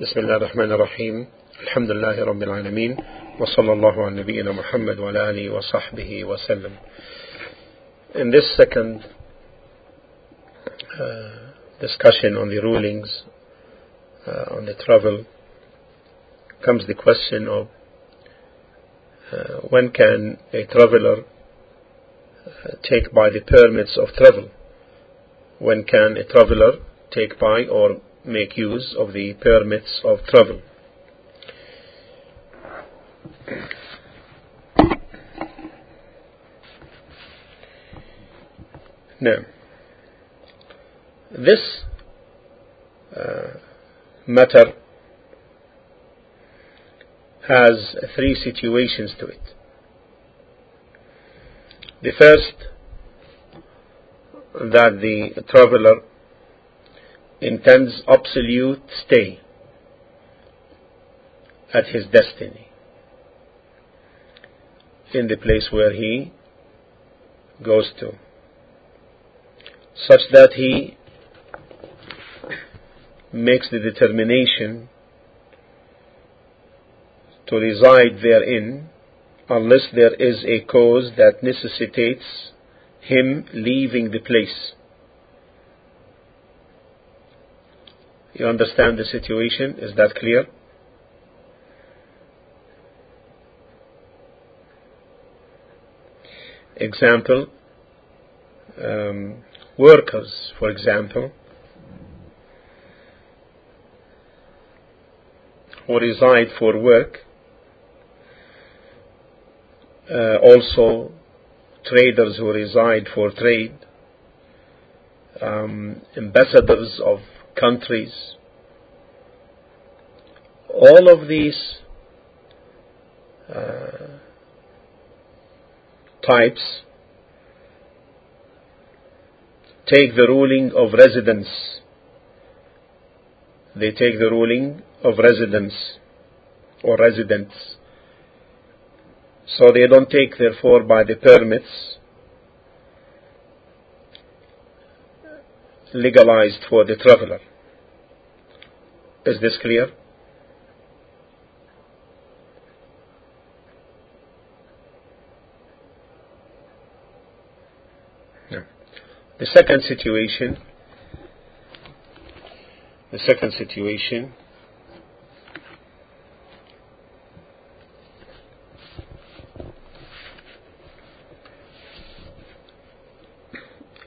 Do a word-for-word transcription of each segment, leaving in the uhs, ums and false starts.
بسم الله الرحمن الرحيم الحمد لله رب العالمين وصلى الله على نبينا محمد وعلى آله وصحبه وسلم. In this second uh, discussion on the rulings uh, on the travel comes the question of uh, when can a traveler uh, take by the permits of travel? When can a traveler take by or make use of the permits of travel? Now, this uh, matter has three situations to it. The first, that the traveler intends absolute stay at his destiny, in the place where he goes to, such that he makes the determination to reside therein unless there is a cause that necessitates him leaving the place. You understand the situation? Is that clear? Example, um, workers, for example, who reside for work, uh, also traders who reside for trade, um, ambassadors of countries. All of these uh, types take the ruling of residence. They take the ruling of residence or residents. So they don't take, therefore, by the permits legalized for the traveler. Is this clear? No. The second situation, the second situation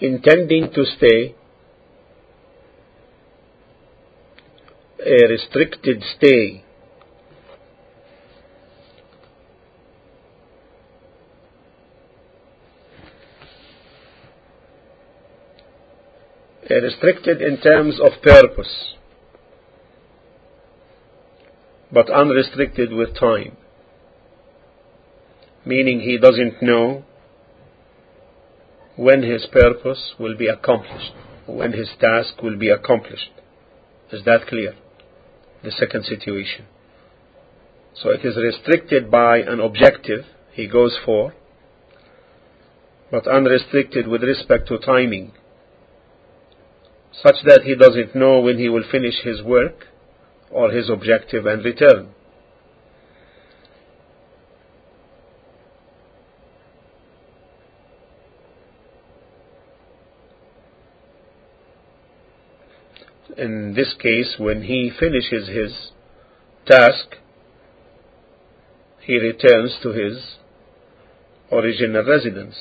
intending to stay a restricted stay a restricted in terms of purpose, but unrestricted with time, meaning he doesn't know when his purpose will be accomplished, when his task will be accomplished. Is that clear? The second situation. So it is restricted by an objective he goes for, but unrestricted with respect to timing, such that he doesn't know when he will finish his work or his objective and return. In this case, when he finishes his task, he returns to his original residence.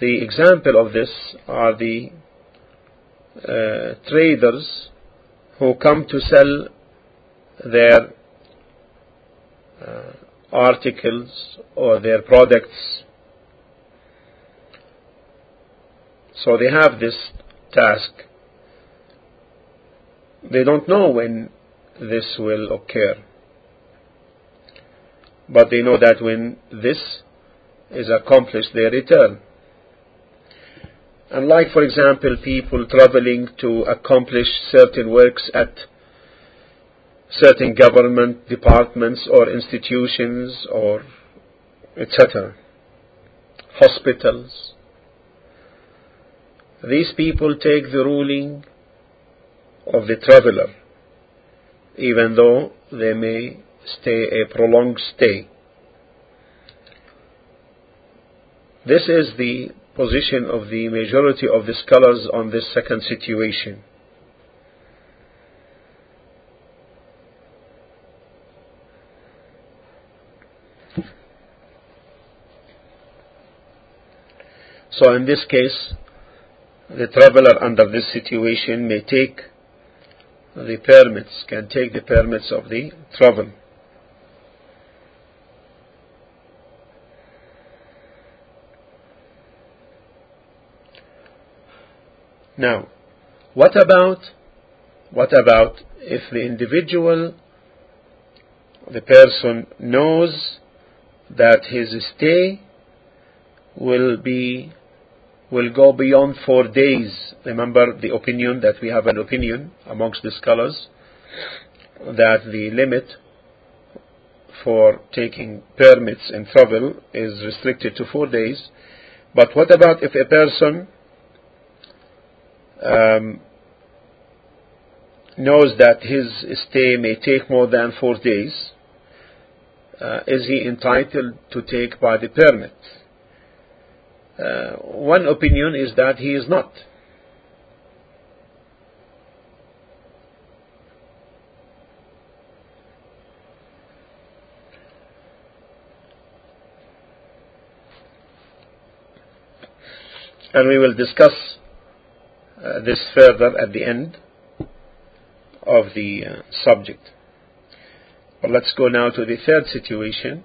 The example of this are the uh, traders who come to sell their uh, articles or their products. So they have this task. They don't know when this will occur, but they know that when this is accomplished, they return. And like, for example, people traveling to accomplish certain works at certain government departments or institutions or et cetera, hospitals. These people take the ruling of the traveler even though they may stay a prolonged stay. This is the position of the majority of the scholars on this second situation. So in this case, the traveler under this situation may take the permits, can take the permits of the travel. Now, what about, what about if the individual, the person knows that his stay will be will go beyond four days. Remember the opinion that we have an opinion amongst the scholars that the limit for taking permits in travel is restricted to four days. But what about if a person um, knows that his stay may take more than four days? Uh, is he entitled to take by the permit? Uh, one opinion is that he is not. And we will discuss uh, this further at the end of the uh, subject. But let's go now to the third situation.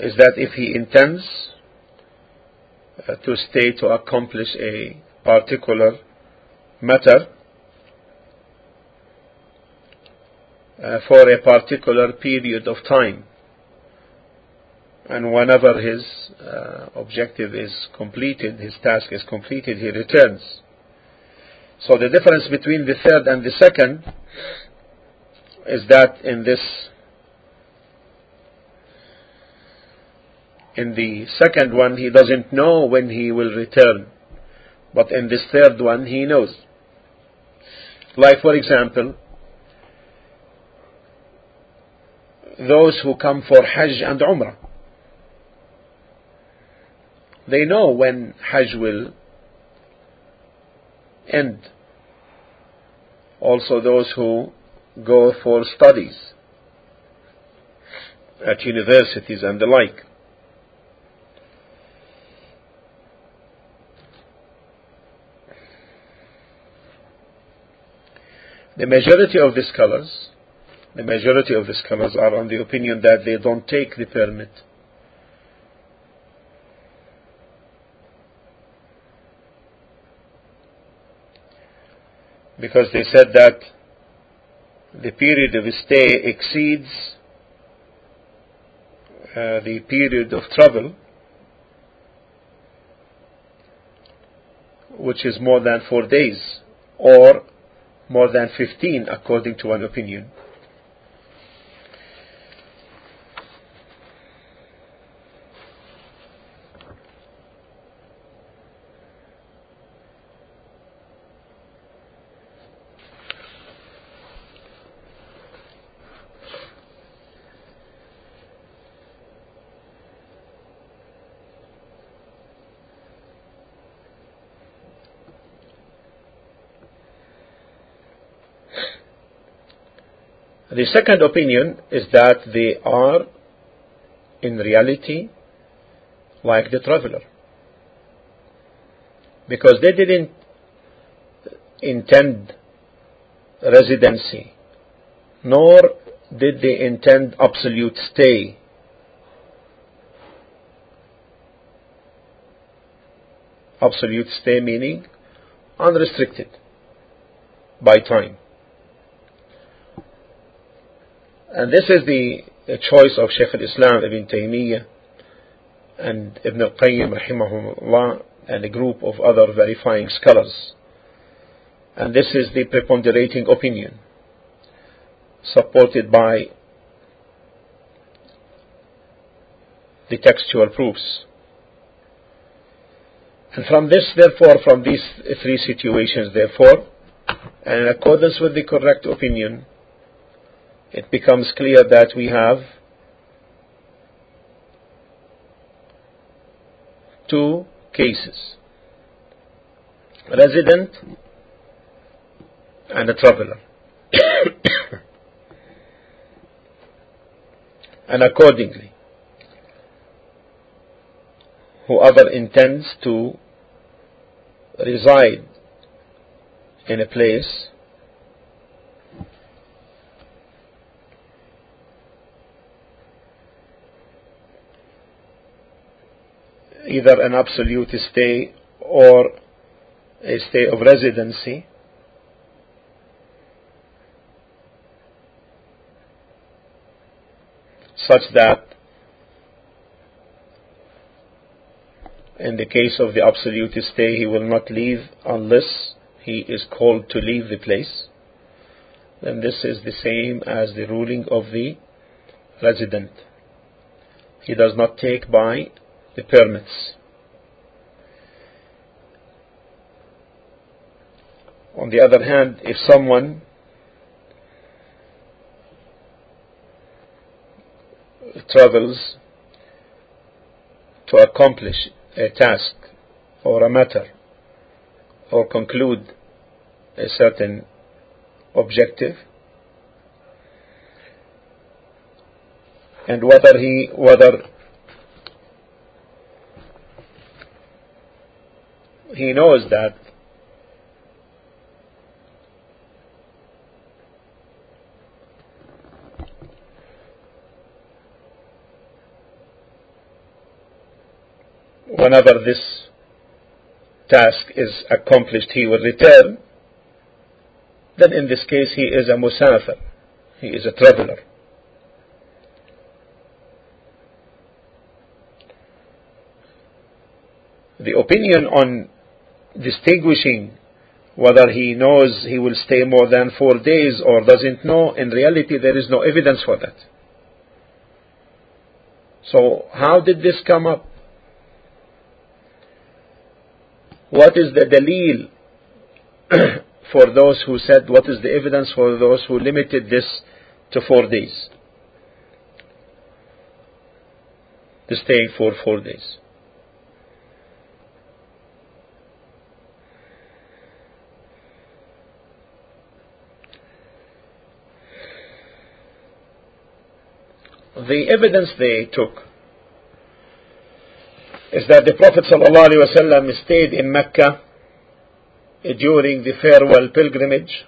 Is that if he intends uh, to stay to accomplish a particular matter uh, for a particular period of time, and whenever his uh, objective is completed, his task is completed, he returns. So the difference between the third and the second is that in this In the second one, he doesn't know when he will return. But in this third one, he knows. Like, for example, those who come for Hajj and Umrah. They know when Hajj will end. Also those who go for studies at universities and the like. The majority of the scholars, the majority of the scholars are on the opinion that they don't take the permit. Because they said that the period of stay exceeds uh, the period of travel, which is more than four days, or more than fifteen, according to one opinion. The second opinion is that they are, in reality, like the traveler. Because they didn't intend residency, nor did they intend absolute stay. Absolute stay meaning unrestricted by time. And this is the choice of Shaykh al-Islam ibn Taymiyyah and Ibn al-Qayyim rahimahullah and a group of other verifying scholars. And this is the preponderating opinion, supported by the textual proofs. And from this, therefore, from these three situations, therefore, and in accordance with the correct opinion, it becomes clear that we have two cases: a resident and a traveler. And accordingly, whoever intends to reside in a place either an absolute stay or a stay of residency, such that in the case of the absolute stay he will not leave unless he is called to leave the place, then this is the same as the ruling of the resident. He does not take by the permits. On the other hand, if someone travels to accomplish a task or a matter or conclude a certain objective, and whether he whether he knows that whenever this task is accomplished he will return, then in this case he is a musafir, he is a traveler. The opinion on distinguishing whether he knows he will stay more than four days or doesn't know, in reality there is no evidence for that. So how did this come up? What is the dalil for those who said, what is the evidence for those who limited this to four days? The stay for four days. The evidence they took is that the Prophet ﷺ stayed in Mecca during the farewell pilgrimage.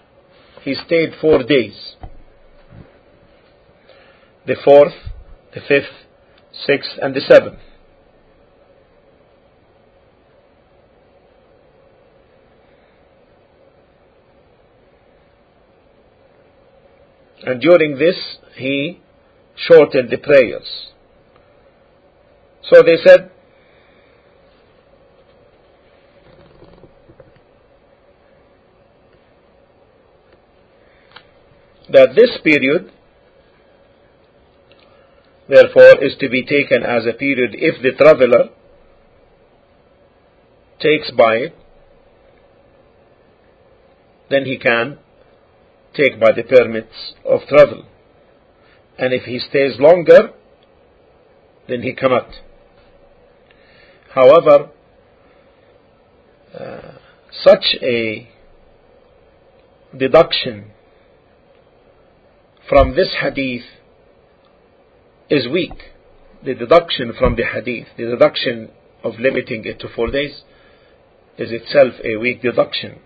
He stayed four days. The fourth, the fifth, sixth, and the seventh. And during this, he shortened the prayers. So they said, that this period, therefore, is to be taken as a period if the traveler takes by it, then he can take by the permits of travel. And if he stays longer, then he cannot. However, uh, such a deduction from this hadith is weak. The deduction from the hadith, the deduction of limiting it to four days, is itself a weak deduction.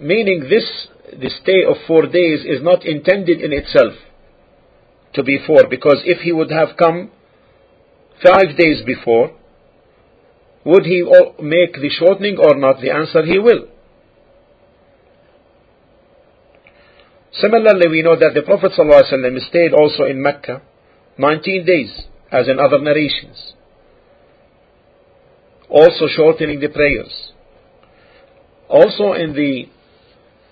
Meaning this, the stay of four days is not intended in itself to be four, because if he would have come five days before, would he make the shortening or not? The answer, he will. Similarly, we know that the Prophet ﷺ stayed also in Mecca nineteen days, as in other narrations, also shortening the prayers. Also in the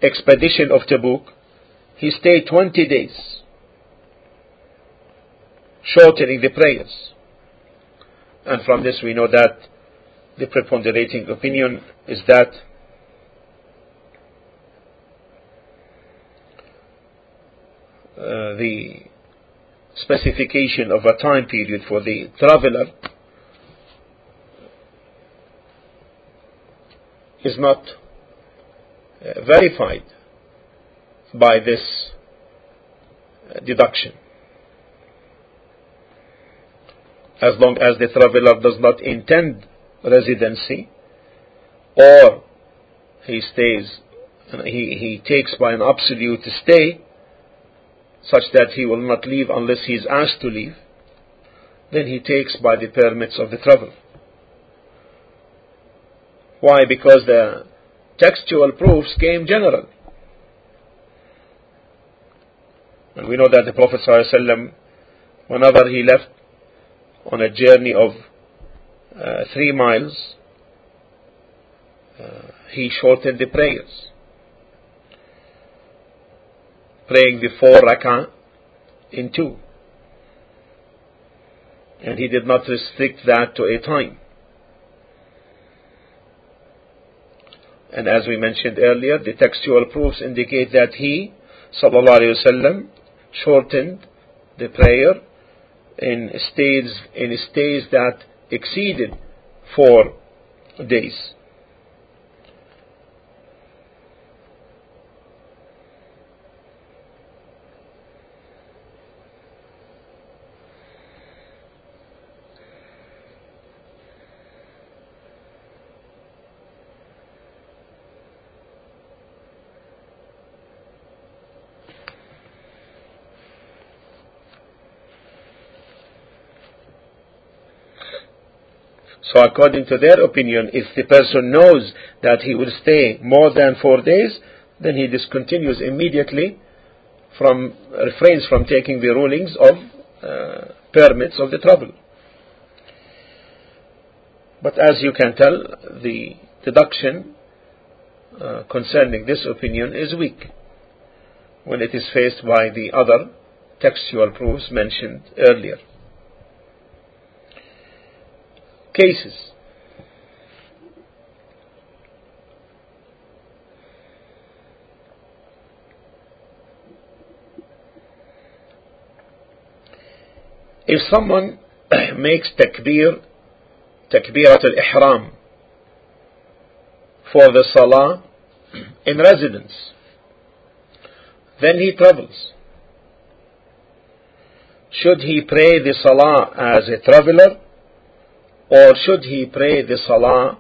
expedition of Tabuk, he stayed twenty days, shortening the prayers. And from this we know that the preponderating opinion is that uh, the specification of a time period for the traveler is not uh, verified by this uh, deduction, as long as the traveler does not intend residency, or he stays, he, he takes by an absolute stay, such that he will not leave unless he is asked to leave, then he takes by the permits of the traveler. Why? Because the textual proofs came general. And we know that the Prophet ﷺ, whenever he left on a journey of uh, three miles, uh, he shortened the prayers, praying the four rak'ah in two. And he did not restrict that to a time. And as we mentioned earlier, the textual proofs indicate that he, sallallahu alayhi wa sallam, shortened the prayer in stays, in stays that exceeded four days. So according to their opinion, if the person knows that he will stay more than four days, then he discontinues immediately from, refrains from taking the rulings of uh, permits of the travel. But as you can tell, the deduction uh, concerning this opinion is weak when it is faced by the other textual proofs mentioned earlier. Cases. If someone makes takbir, takbirat al-ihram for the salah in residence, then he travels. Should he pray the salah as a traveler, or should he pray the salah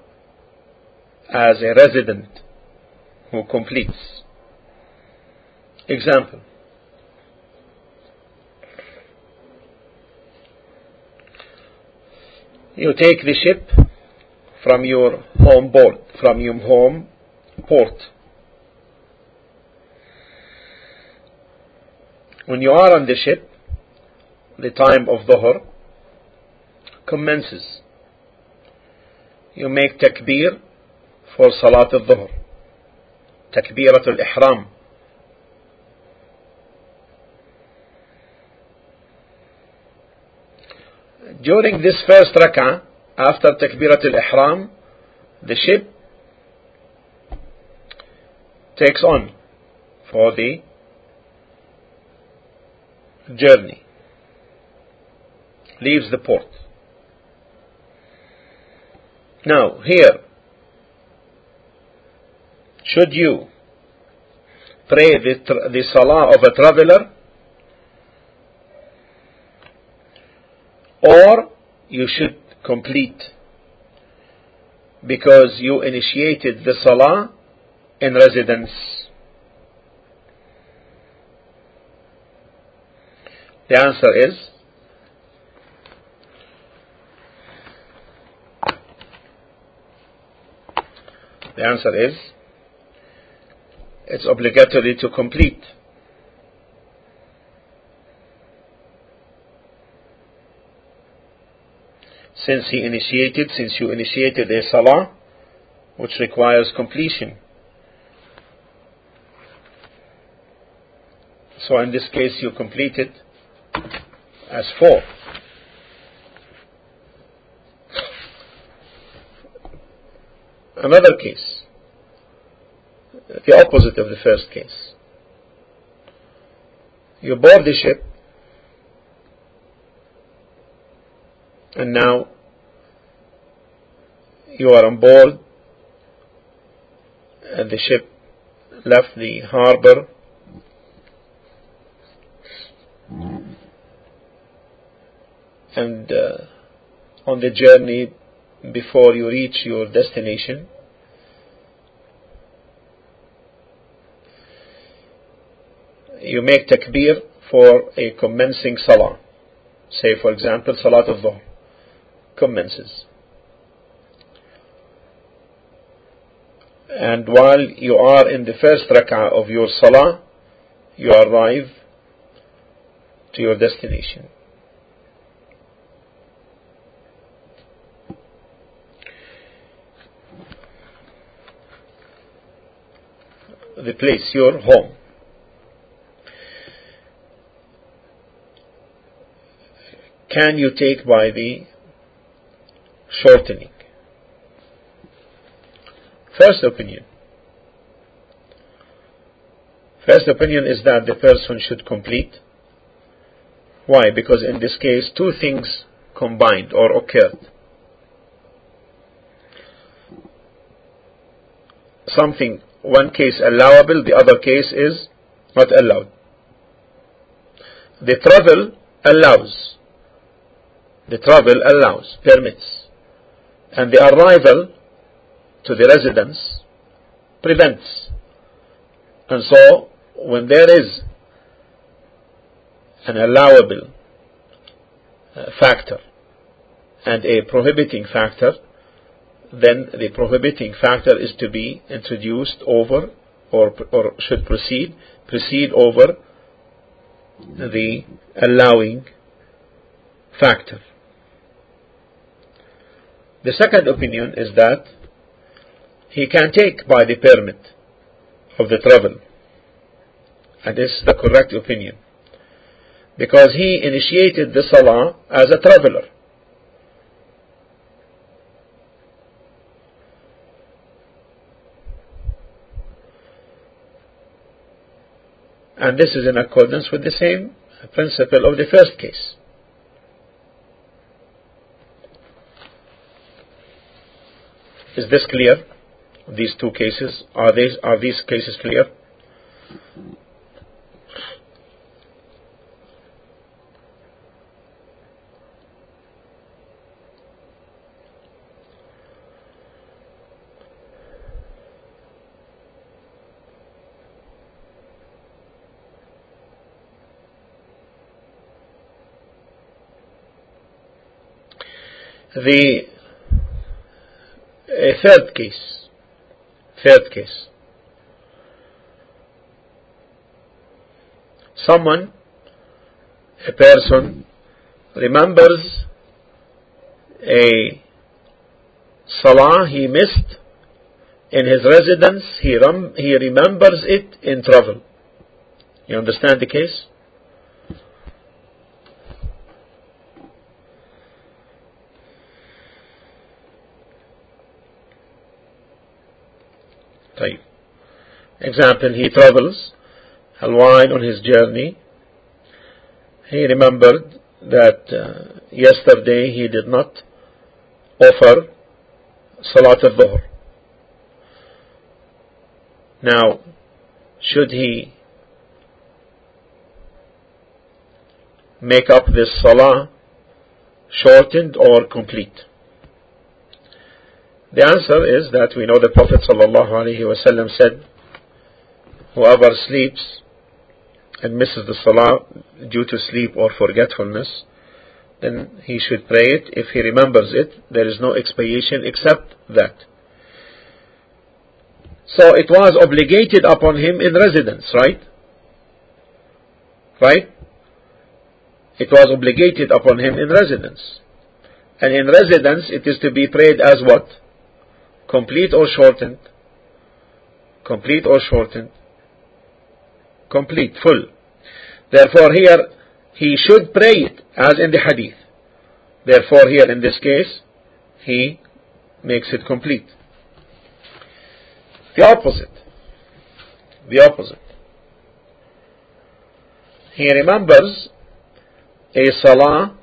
as a resident who completes? Example. You take the ship from your home port, from your home port. When you are on the ship, the time of Dhuhr commences. You make takbir for Salat al-Dhuhr, takbirat al-Ihram. During this first rak'ah, after takbirat al-Ihram, the ship takes on for the journey, leaves the port. Now, here, should you pray the, the salah of a traveler, or you should complete, because you initiated the salah in residence? The answer is, The answer is, it's obligatory to complete. Since he initiated, since you initiated a salah, which requires completion. So in this case you complete it as four. Another case, the opposite of the first case. You board the ship, and now you are on board, and the ship left the harbor, and uh, on the journey before you reach your destination, you make takbir for a commencing salah. Say for example, Salat of Dhuhr commences, and while you are in the first rak'ah of your salah, you arrive to your destination. The place, your home. Can you take by the shortening? First opinion. First opinion is that the person should complete. Why? Because in this case, two things combined or occurred. Something, one case allowable, the other case is not allowed. The travel allows. The travel allows, permits. And the arrival to the residence prevents. And so, when there is an allowable factor and a prohibiting factor, then the prohibiting factor is to be introduced over, or, or should proceed, proceed over the allowing factor. The second opinion is that he can take by the permit of the travel. And this is the correct opinion. Because he initiated the salah as a traveler. And this is in accordance with the same principle of the first case. Is this clear? These two cases, are these, are these cases clear? The a third case, third case. Someone, a person, remembers a salah he missed in his residence. He rem- he remembers it in travel. You understand the case? Example, he travels a while on his journey. He remembered that uh, yesterday he did not offer Salat al-Dhuhr. Now, should he make up this Salah shortened or complete? The answer is that we know the Prophet ﷺ said, whoever sleeps and misses the salah due to sleep or forgetfulness, then he should pray it. If he remembers it, there is no expiation except that. So it was obligated upon him in residence, right? Right? It was obligated upon him in residence. And in residence, it is to be prayed as what? Complete or shortened? Complete or shortened? Complete, full. Therefore here he should pray it as in the hadith. Therefore here in this case he makes it complete. The opposite. The opposite. He remembers a salah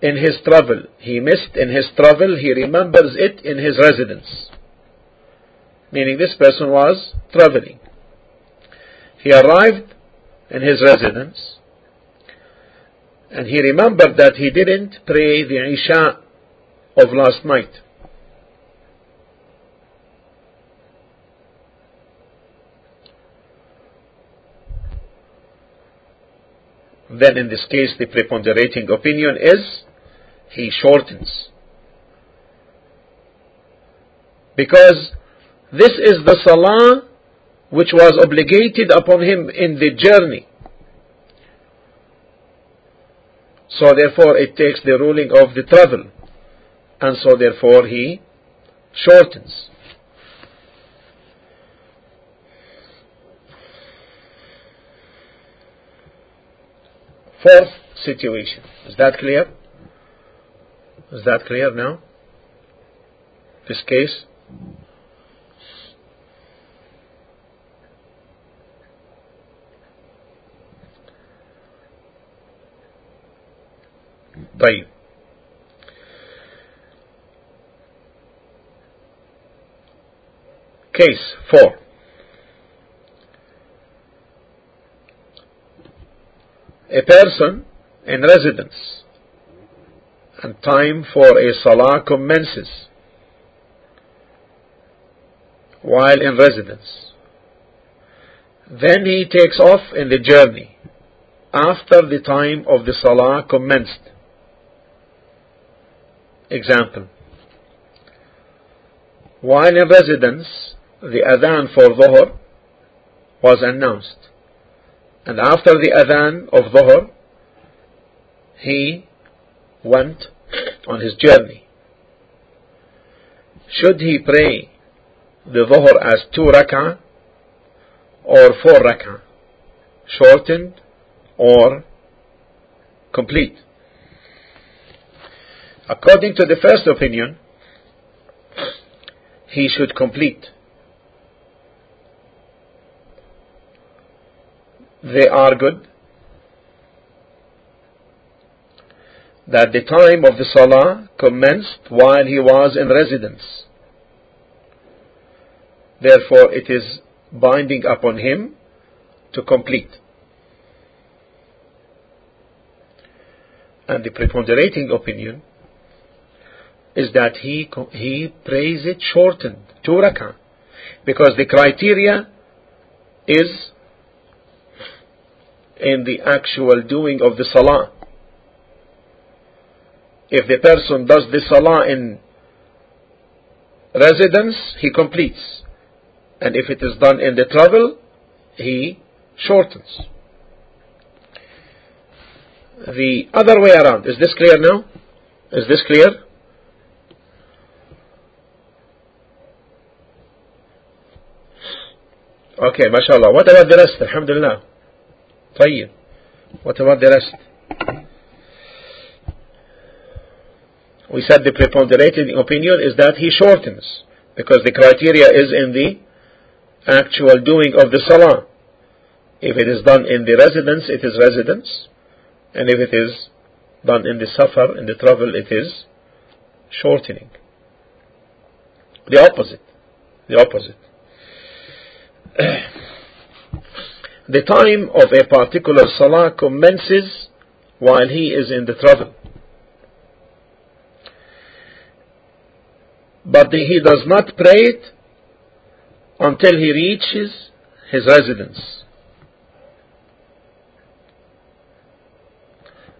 in his travel. He missed in his travel. He remembers it in his residence. Meaning this person was traveling. He arrived in his residence and he remembered that he didn't pray the Isha of last night. Then in this case the preponderating opinion is he shortens, because this is the salah which was obligated upon him in the journey. So therefore it takes the ruling of the travel, and so therefore he shortens. Fourth situation. Is that clear? Is that clear now? This case? طيب. Case four. A person in residence and time for a salah commences while in residence. Then he takes off in the journey after the time of the salah commenced. Example. While in residence, the adhan for Dhuhr was announced. And after the adhan of Dhuhr, he went on his journey. Should he pray the Dhuhr as two rak'ah or four rak'ah? Shortened or complete? According to the first opinion, he should complete. They argued that the time of the salah commenced while he was in residence. Therefore, it is binding upon him to complete. And the preponderating opinion is that he, he prays it shortened, two rak'ah, because the criteria is in the actual doing of the salah. If the person does the salah in residence, he completes, and if it is done in the travel, he shortens. The other way around. Is this clear now? Is this clear? Okay, mashallah. What about the rest? Alhamdulillah. طيب. What about the rest? We said the preponderating opinion is that he shortens, because the criteria is in the actual doing of the salah. If it is done in the residence, it is residence, and if it is done in the safar, in the travel, it is shortening. The opposite. The opposite. The time of a particular salah commences while he is in the travel. But he does not pray it until he reaches his residence.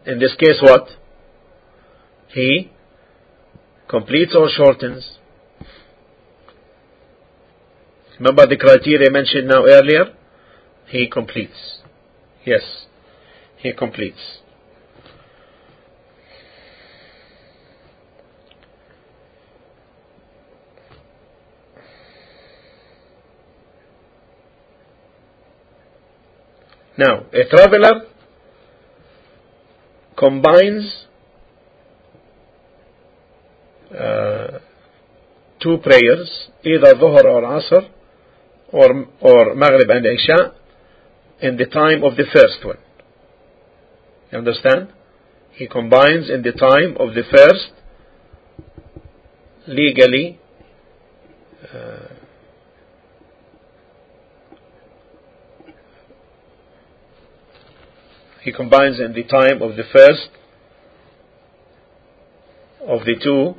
In this case, what? He completes or shortens. Remember the criteria mentioned now earlier? He completes. Yes, he completes. Now, a traveler combines uh, two prayers, either Dhuhr or Asr, or, or Maghrib and Isha, in the time of the first one. You understand? He combines in the time of the first, legally, uh, he combines in the time of the first of the two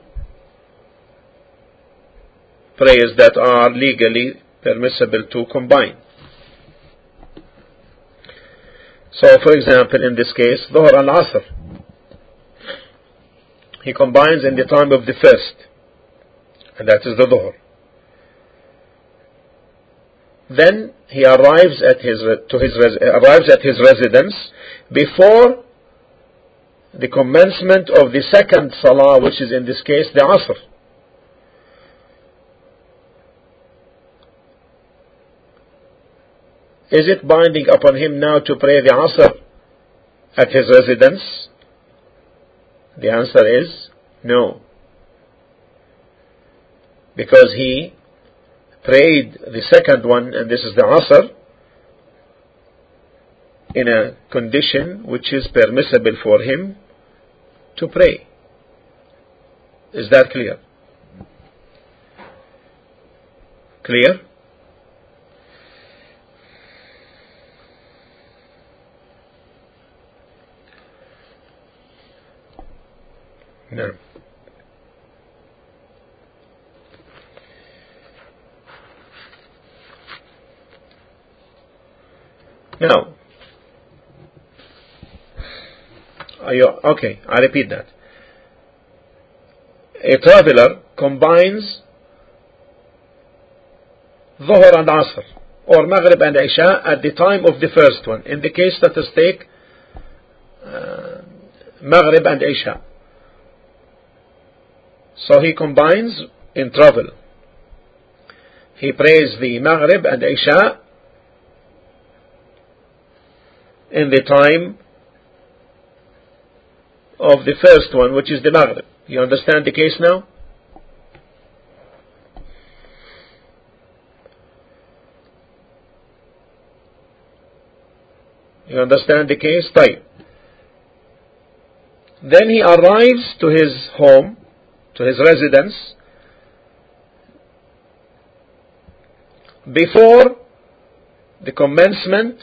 prayers that are legally permissible to combine. So, for example, in this case, Dhuhr and Asr, he combines in the time of the first, and that is the Dhuhr. Then he arrives at his to his arrives at his residence before the commencement of the second salah, which is in this case the Asr. Is it binding upon him now to pray the Asr at his residence? The answer is no, because he prayed the second one, and this is the Asr, in a condition which is permissible for him to pray. Is that clear? Clear? No. Now, are you, okay, I repeat that. A traveler combines Dhuhr and Asr, or Maghrib and Isha, at the time of the first one. In the case that is take uh, Maghrib and Isha. So he combines in travel. He prays the Maghrib and Isha in the time of the first one, which is the Maghrib. You understand the case now? You understand the case? Right. Then he arrives to his home, to his residence, before the commencement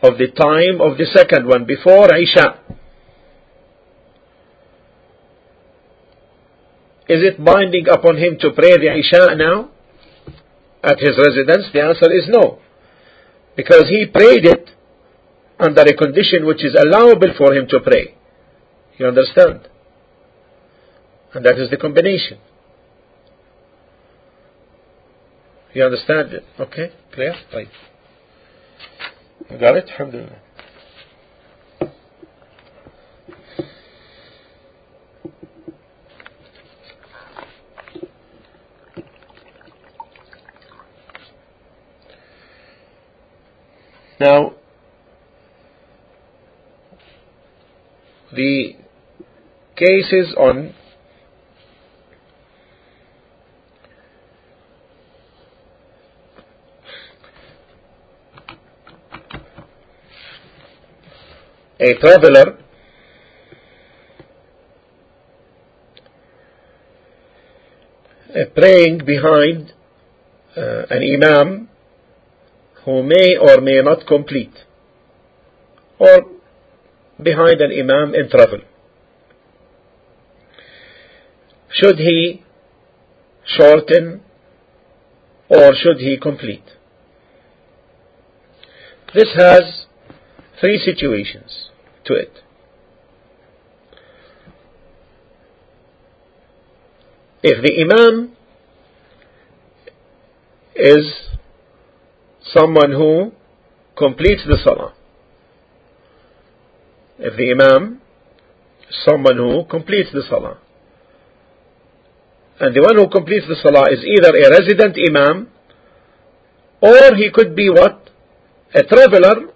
of the time of the second one, before Isha. Is it binding upon him to pray the Isha now at his residence? The answer is no, because he prayed it under a condition which is allowable for him to pray. You understand? And that is the combination. You understand it? Okay, clear? Right. You got it? Alhamdulillah. Now, the cases on a traveler praying behind uh, an imam who may or may not complete, or behind an imam in travel. Should he shorten or should he complete? This has three situations to it. If the imam is someone who completes the salah, if the imam is someone who completes the salah, and the one who completes the salah is either a resident imam, or he could be what? A traveler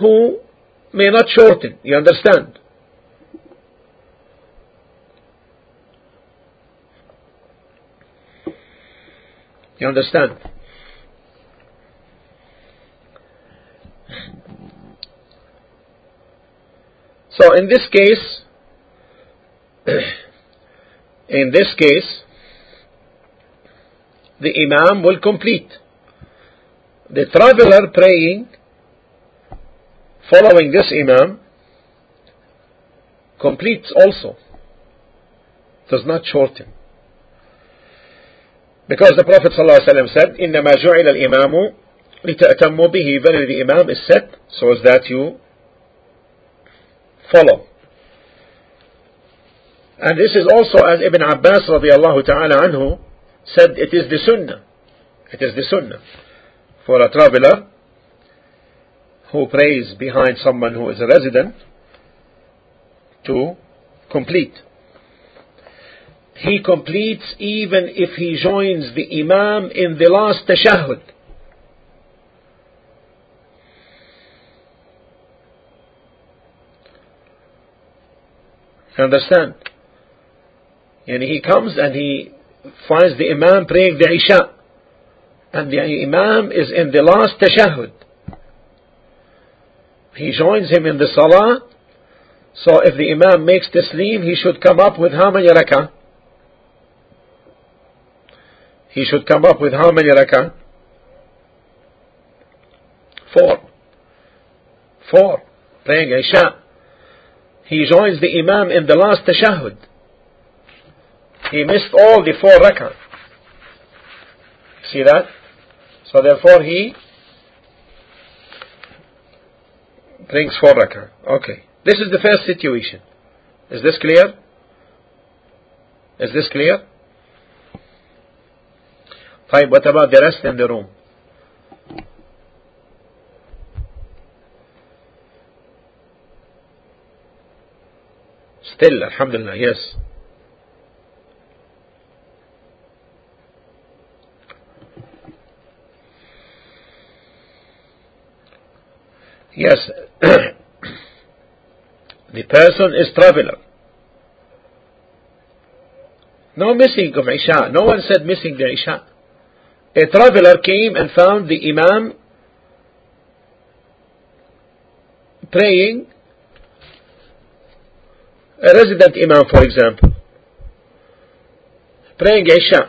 who may not shorten, you understand? You understand? So in this case, in this case, the Imam will complete. The traveler praying, following this Imam, completes also, does not shorten. Because the Prophet ﷺ said, إِنَّمَا جُعِلَ الْإِمَامُ لِتَأْتَمُّ بِهِ. Verily the Imam is set so as that you follow. And this is also as Ibn Abbas radiallahu ta'ala anhu said, it is the sunnah. It is the sunnah for a traveler who prays behind someone who is a resident to complete. He completes even if he joins the Imam in the last tashahhud. You understand? And he comes and he finds the Imam praying the Isha, and the Imam is in the last tashahhud. He joins him in the salah. So if the Imam makes taslim, he should come up with how many rakah? He should come up with how many rakah? Four. Four. Praying Isha. He joins the Imam in the last tashahhud. He missed all the four rakah. See that? So therefore he brings four rakah. Okay. This is the first situation. Is this clear? Is this clear? Fine. What about the rest in the room? Still, alhamdulillah, yes. Yes, the person is traveler. No missing of Isha. No one said missing the Isha. A traveler came and found the Imam praying, a resident Imam, for example, praying Isha,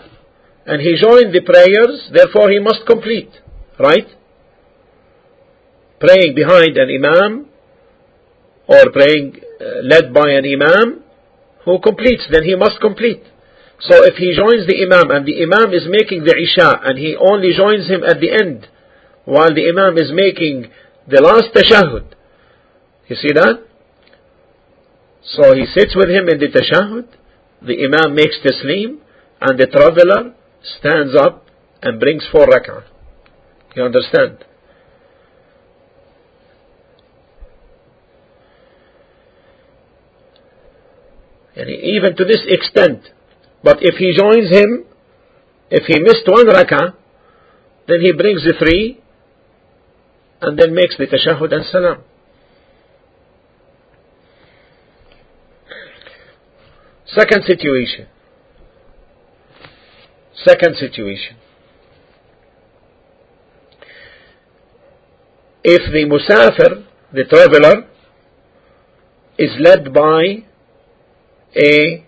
and he joined the prayers, therefore he must complete, right? Praying behind an Imam or praying uh, led by an Imam who completes, then he must complete. So if he joins the Imam and the Imam is making the Isha and he only joins him at the end while the Imam is making the last tashahhud, you see that? So he sits with him in the tashahhud, the Imam makes taslim, and the traveler stands up and brings four rak'ah. You understand? And even to this extent. But if he joins him, if he missed one rak'ah, then he brings the three and then makes the tashahhud and salam. Second situation. Second situation. If the musafir, the traveler, is led by a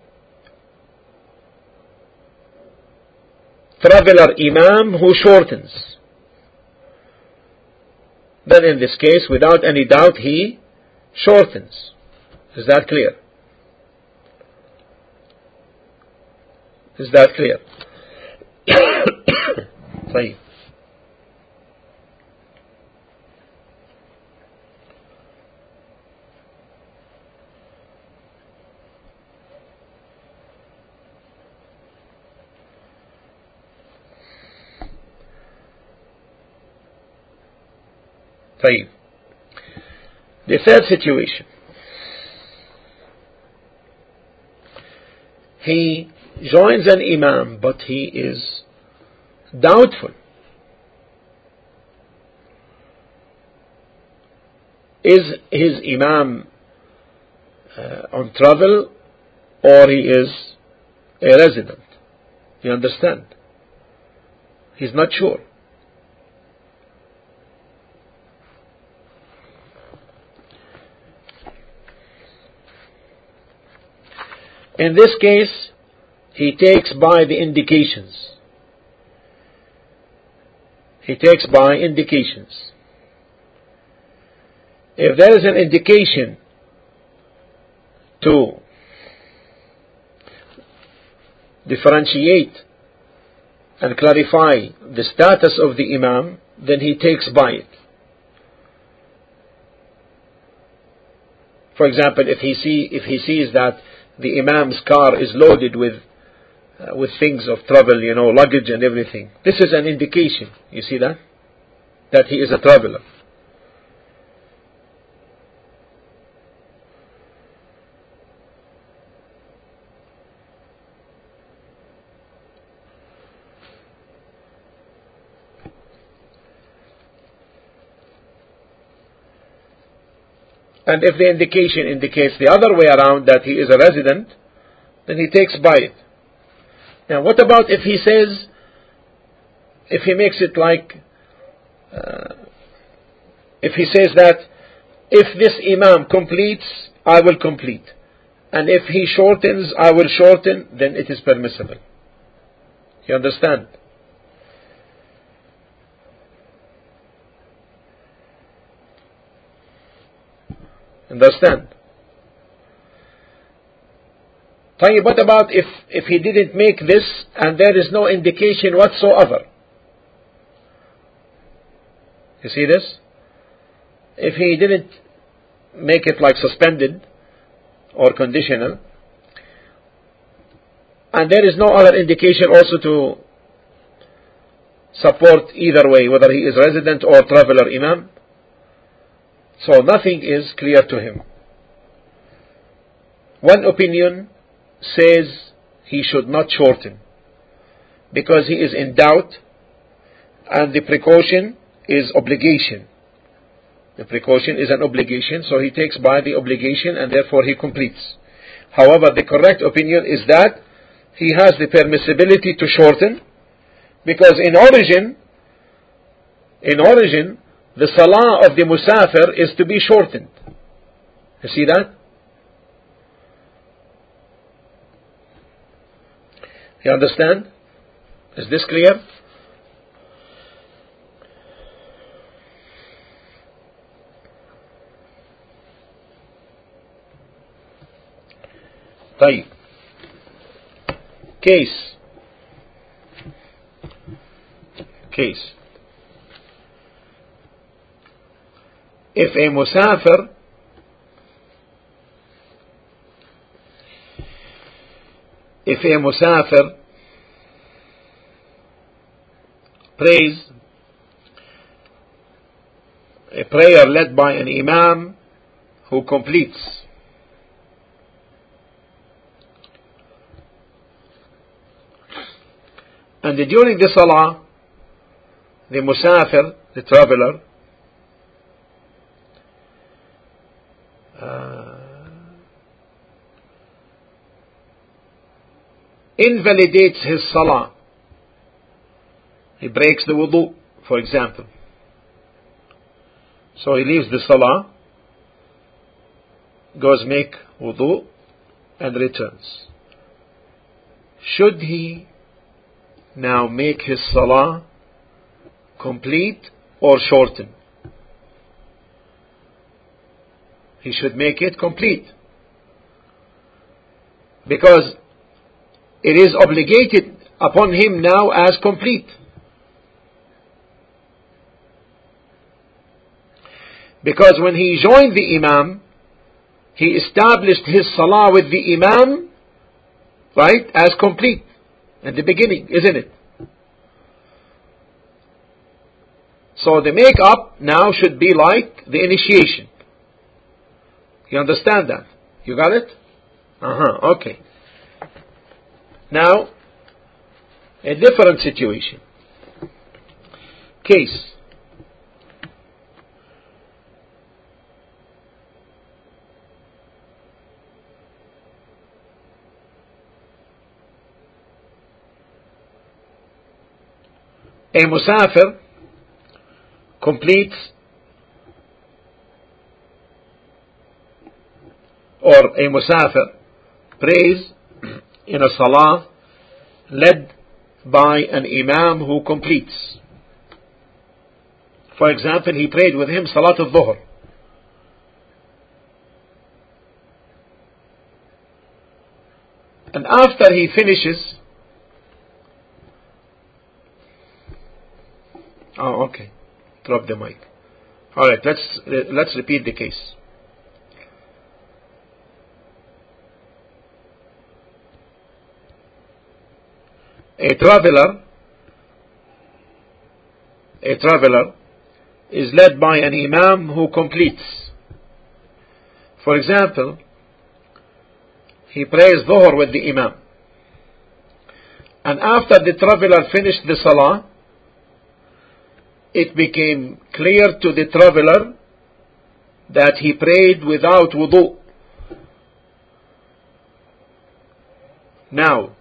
traveler Imam who shortens, then in this case, without any doubt, he shortens. Is that clear? Is that clear? طيب. طيب. The third situation. He joins an Imam, but he is doubtful. is his imam uh, on travel, or he is a resident? You understand? He's not sure. In this case, he takes by the indications. He takes by indications. If there is an indication to differentiate and clarify the status of the imam, then he takes by it. For example, if he see if he sees that the imam's car is loaded with uh, with things of travel, you know, luggage and everything, this is an indication. You see that that he is a traveler. And if the indication indicates the other way around, that he is a resident, then he takes by it. Now, what about if he says, if he makes it like, uh, if he says that, if this imam completes, I will complete. And if he shortens, I will shorten, then it is permissible. You understand? Understand? What about if, if he didn't make this and there is no indication whatsoever? You see this? If he didn't make it like suspended or conditional, and there is no other indication also to support either way, whether he is resident or traveler imam, so nothing is clear to him. One opinion says he should not shorten because he is in doubt, and the precaution is obligation. The precaution is an obligation, so he takes by the obligation and therefore he completes. However, the correct opinion is that he has the permissibility to shorten, because in origin, in origin, the salah of the musafir is to be shortened. You see that? You understand? Is this clear? طيب. Case. Case. If a musafir if a musafir prays a prayer led by an imam who completes, and during the salah the musafir, the traveler, Uh, invalidates his salah. He breaks the wudu, for example. So he leaves the salah, goes make wudu, and returns. Should he now make his salah complete or shorten? He should make it complete, because it is obligated upon him now as complete. Because when he joined the imam, he established his salah with the imam, right, as complete at the beginning, isn't it? So the make-up now should be like the initiation. You understand that? You got it? Uh-huh, okay. Now, a different situation. Case. A musafir completes or a musafir prays in a salah led by an imam who completes. For example, he prayed with him salat al-dhuhr. And after he finishes, oh, okay, drop the mic. All right, let's let's repeat the case. A traveler, a traveler, is led by an imam who completes. For example, he prays dhuhr with the imam. And after the traveler finished the salah, it became clear to the traveler that he prayed without wudu. Now,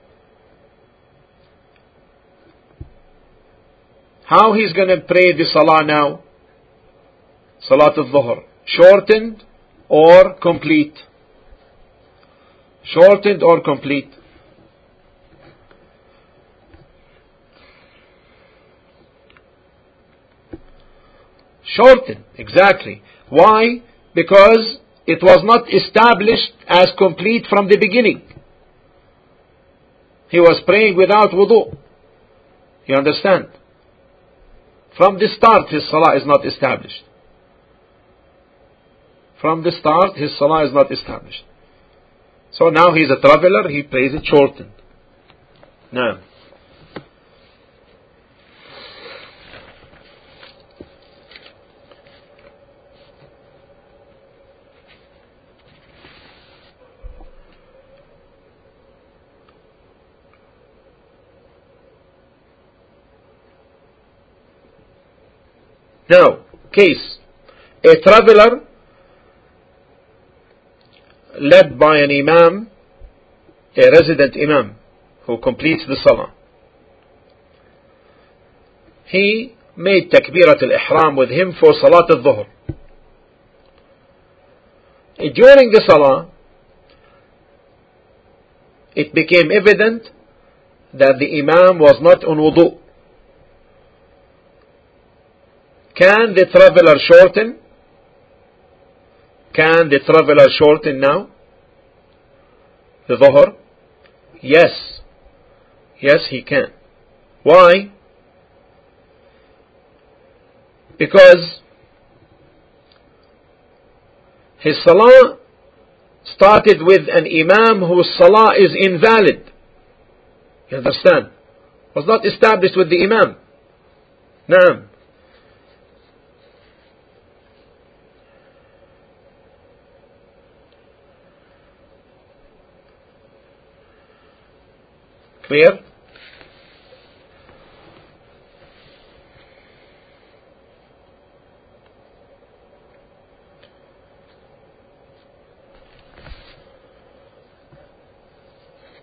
how he's going to pray the salah now? Salat al-dhuhr. Shortened or complete? Shortened or complete? Shortened, exactly. Why? Because it was not established as complete from the beginning. He was praying without wudu. You understand? From the start, his salah is not established. From the start, his salah is not established. So now he's a traveler, he prays it shortened. Now, now case, a traveler led by an imam, a resident imam, who completes the salah. He made takbirat al-ihram with him for salat al-dhuhr. During the salah, it became evident that the imam was not on wudu. Can the traveler shorten? Can the traveler shorten now the dhuhr? Yes. Yes, he can. Why? Because his salah started with an imam whose salah is invalid. You understand? Was not established with the imam. Naam. Clear?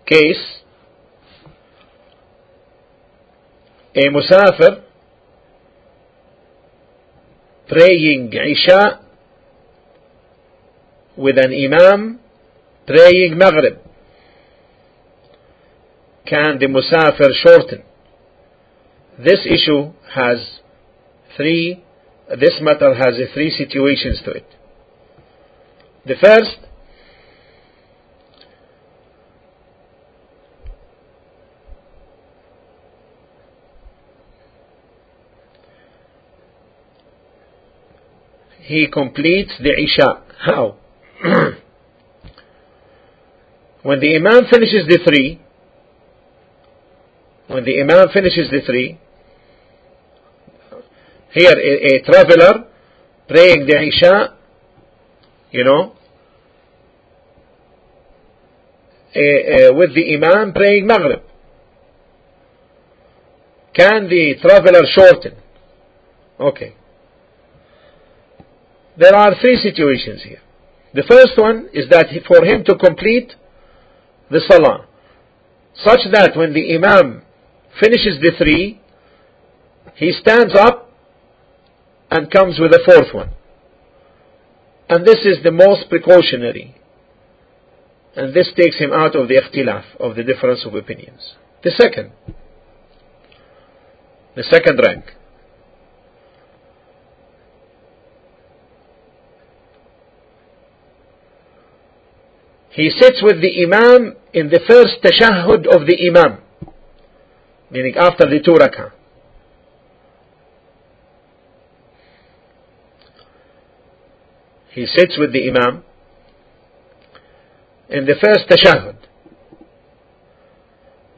Case, a musafir praying Isha with an imam praying Maghrib. Can the musafir shorten? This issue has three, this matter has three situations to it. The first, he completes the Isha. How? When the imam finishes the three, When the imam finishes the three, here a, a traveler praying the Isha, you know, a, a, with the imam praying Maghrib. Can the traveler shorten? Okay. There are three situations here. The first one is that for him to complete the salah, such that when the imam finishes the three, He stands up and comes with a fourth one. And this is the most precautionary. And this takes him out of the ikhtilaf, of the difference of opinions. The second, the second rank. He sits with the imam in the first tashahhud of the imam, meaning after the two rak'ah. He sits with the imam in the first tashahhud.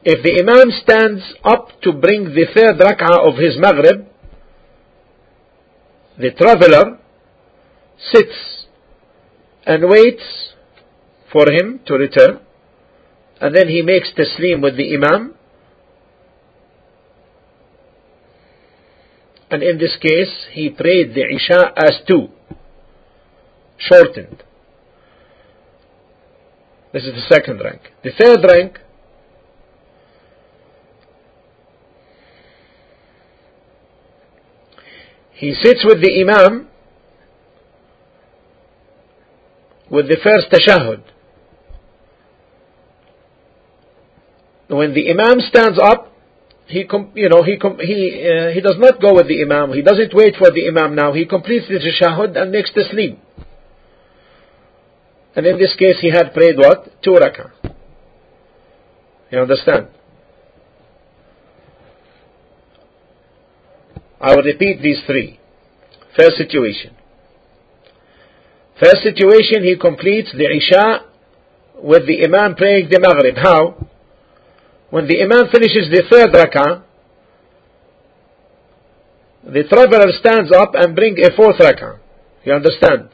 If the imam stands up to bring the third rak'ah of his maghrib, the traveler sits and waits for him to return, and then he makes taslim with the imam. And in this case he prayed the Isha as two, shortened. This is the second rank. The third rank, he sits with the imam with the first tashahhud. When the imam stands up, he com- you know he com- he uh, he does not go with the imam. He doesn't wait for the imam now. He completes the tashahhud and makes taslim. And in this case, he had prayed what? Two rak'ah. You understand? I will repeat these three. First situation. First situation, he completes the Isha with the imam praying the Maghrib. How? When the imam finishes the third rak'ah, the traveler stands up and brings a fourth rak'ah. You understand?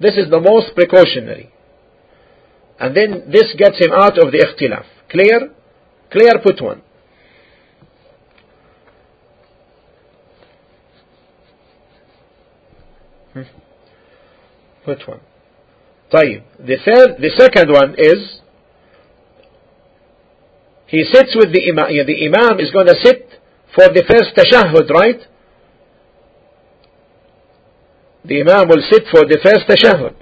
This is the most precautionary. And then this gets him out of the ikhtilaf. Clear? Clear, put one. Hmm. Put one. طيب. The third, the second one is, he sits with the imam. The imam is going to sit for the first tashahhud, right? The imam will sit for the first tashahhud.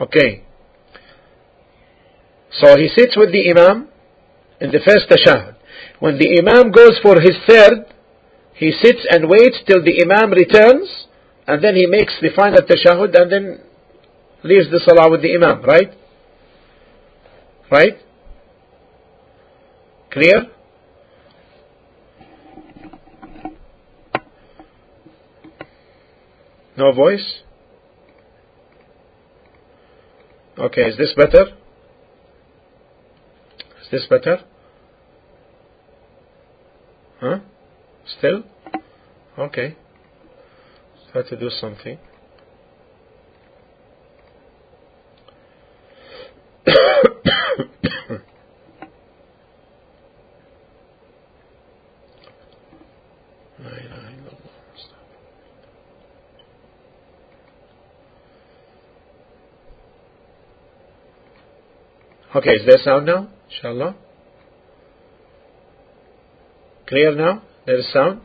Okay, so he sits with the imam in the first tashahhud. When the imam goes for his third, he sits and waits till the imam returns, and then he makes the final tashahhud and then leaves the salah with the imam, right? Right? Clear? No voice? Okay, is this better? Is this better? Huh? Still? Okay. Try to do something. Okay, is there sound now? Inshallah. Clear now? There is sound?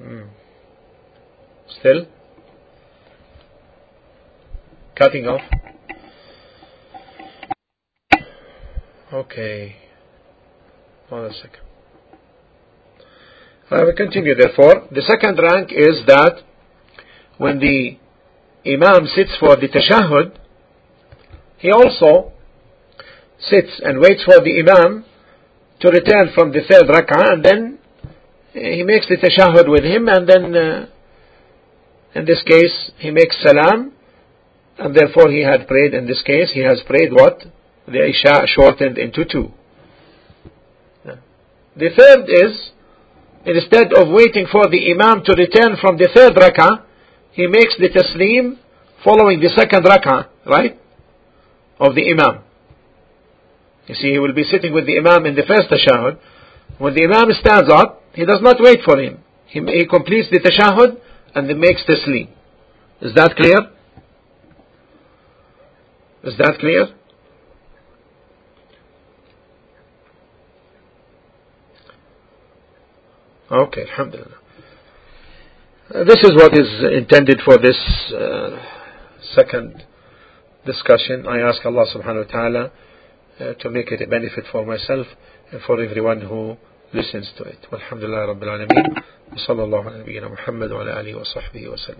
Hmm. Still? Cutting off. Okay. Hold a second. I will continue therefore. The second rank is that when the imam sits for the tashahhud, he also sits and waits for the imam to return from the third rak'ah, and then he makes the tashahhud with him, and then uh, in this case he makes salam, and therefore he had prayed, in this case he has prayed what? The Isha shortened into two. The third is, instead of waiting for the imam to return from the third rak'ah, he makes the taslim following the second rak'ah, right? of the Imam. You see, he will be sitting with the Imam in the first tashahud. When the Imam stands up, he does not wait for him. He, he completes the tashahud and then makes taslim. Is that clear? Is that clear? Okay, alhamdulillah. Uh, this is what is intended for this uh, second discussion. I ask Allah subhanahu wa ta'ala uh, to make it a benefit for myself and for everyone who listens to it. Walhamdulillah rabbil alameen. Wa sallallahu ala nabiyyina Muhammad wa ala alihi wa sahbihi wa sallam.